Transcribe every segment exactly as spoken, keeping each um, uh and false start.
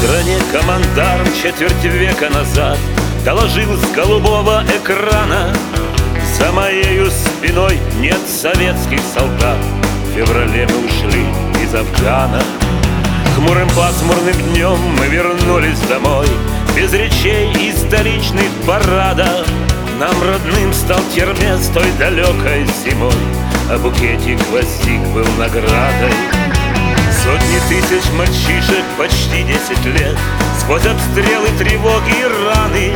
стране командарм четверть века назад доложил с голубого экрана: за моею спиной нет советских солдат, в феврале мы ушли из Афгана. Хмурым пасмурным днем мы вернулись домой, без речей и столичных парадов. Нам родным стал Термез той далекой зимой, а букетик гвоздик был наградой. Сотни тысяч мальчишек, почти десять лет, сквозь обстрелы, тревоги и раны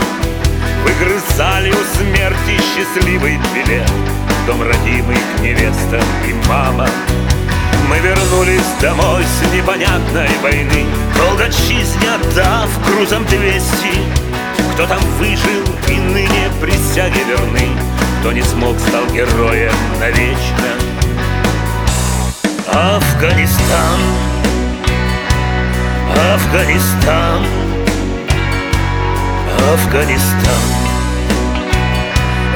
выгрызали у смерти счастливый билет в дом родимый к невестам и мамам. Мы вернулись домой с непонятной войны, долго жизнь отдав грузом двести. Кто там выжил и ныне присяге верны, кто не смог, стал героем навечно. Афганистан, Афганистан, Афганистан.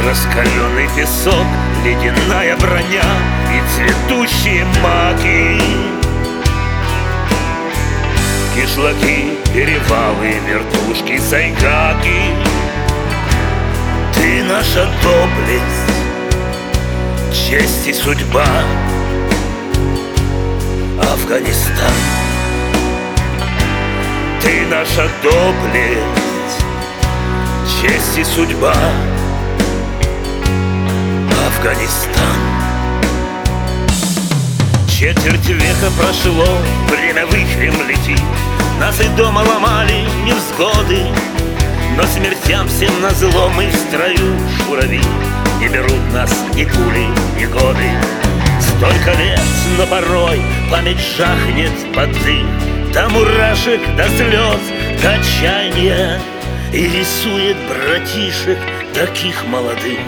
Раскаленный песок, ледяная броня и цветущие маки, кишлаки, перевалы, вертушки, сайгаки. Ты наша доблесть, честь и судьба, Афганистан. Ты наша доблесть, честь и судьба, Афганистан. Четверть века прошло, время вихрем летит, нас и дома ломали невзгоды, но смертям всем назло мы в строю шурави, не берут нас ни пули, ни годы. Столько лет, но порой память жахнет под дых, до мурашек, до слез, до отчаяния, и рисует братишек таких молодых.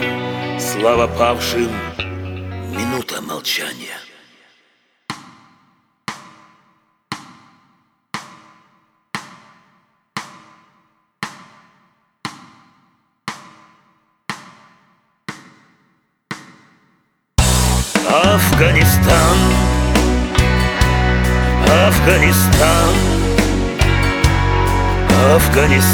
Слава павшим, минута молчания. Афганистан, Афганистан, Афганистан.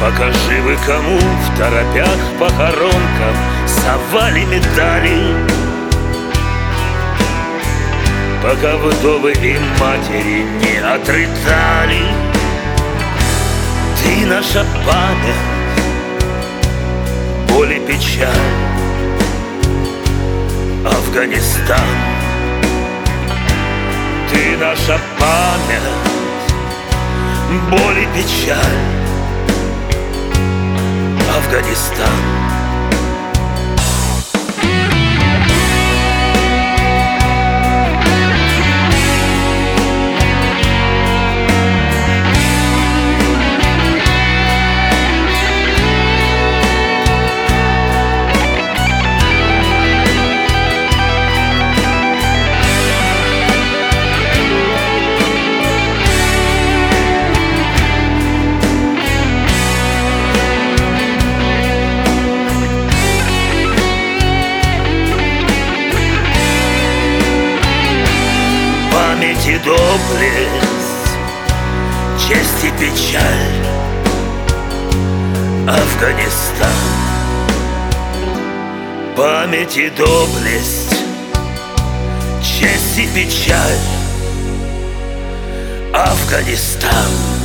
Покажи вы кому в торопях похоронкам совали медали, пока вдовы и матери не отрыдали. Ты наша память, боль и печаль, Афганистан. Ты наша память, боль и печаль, Афганистан. И доблесть, честь и печаль, Афганистан. Память и доблесть, честь и печаль, Афганистан.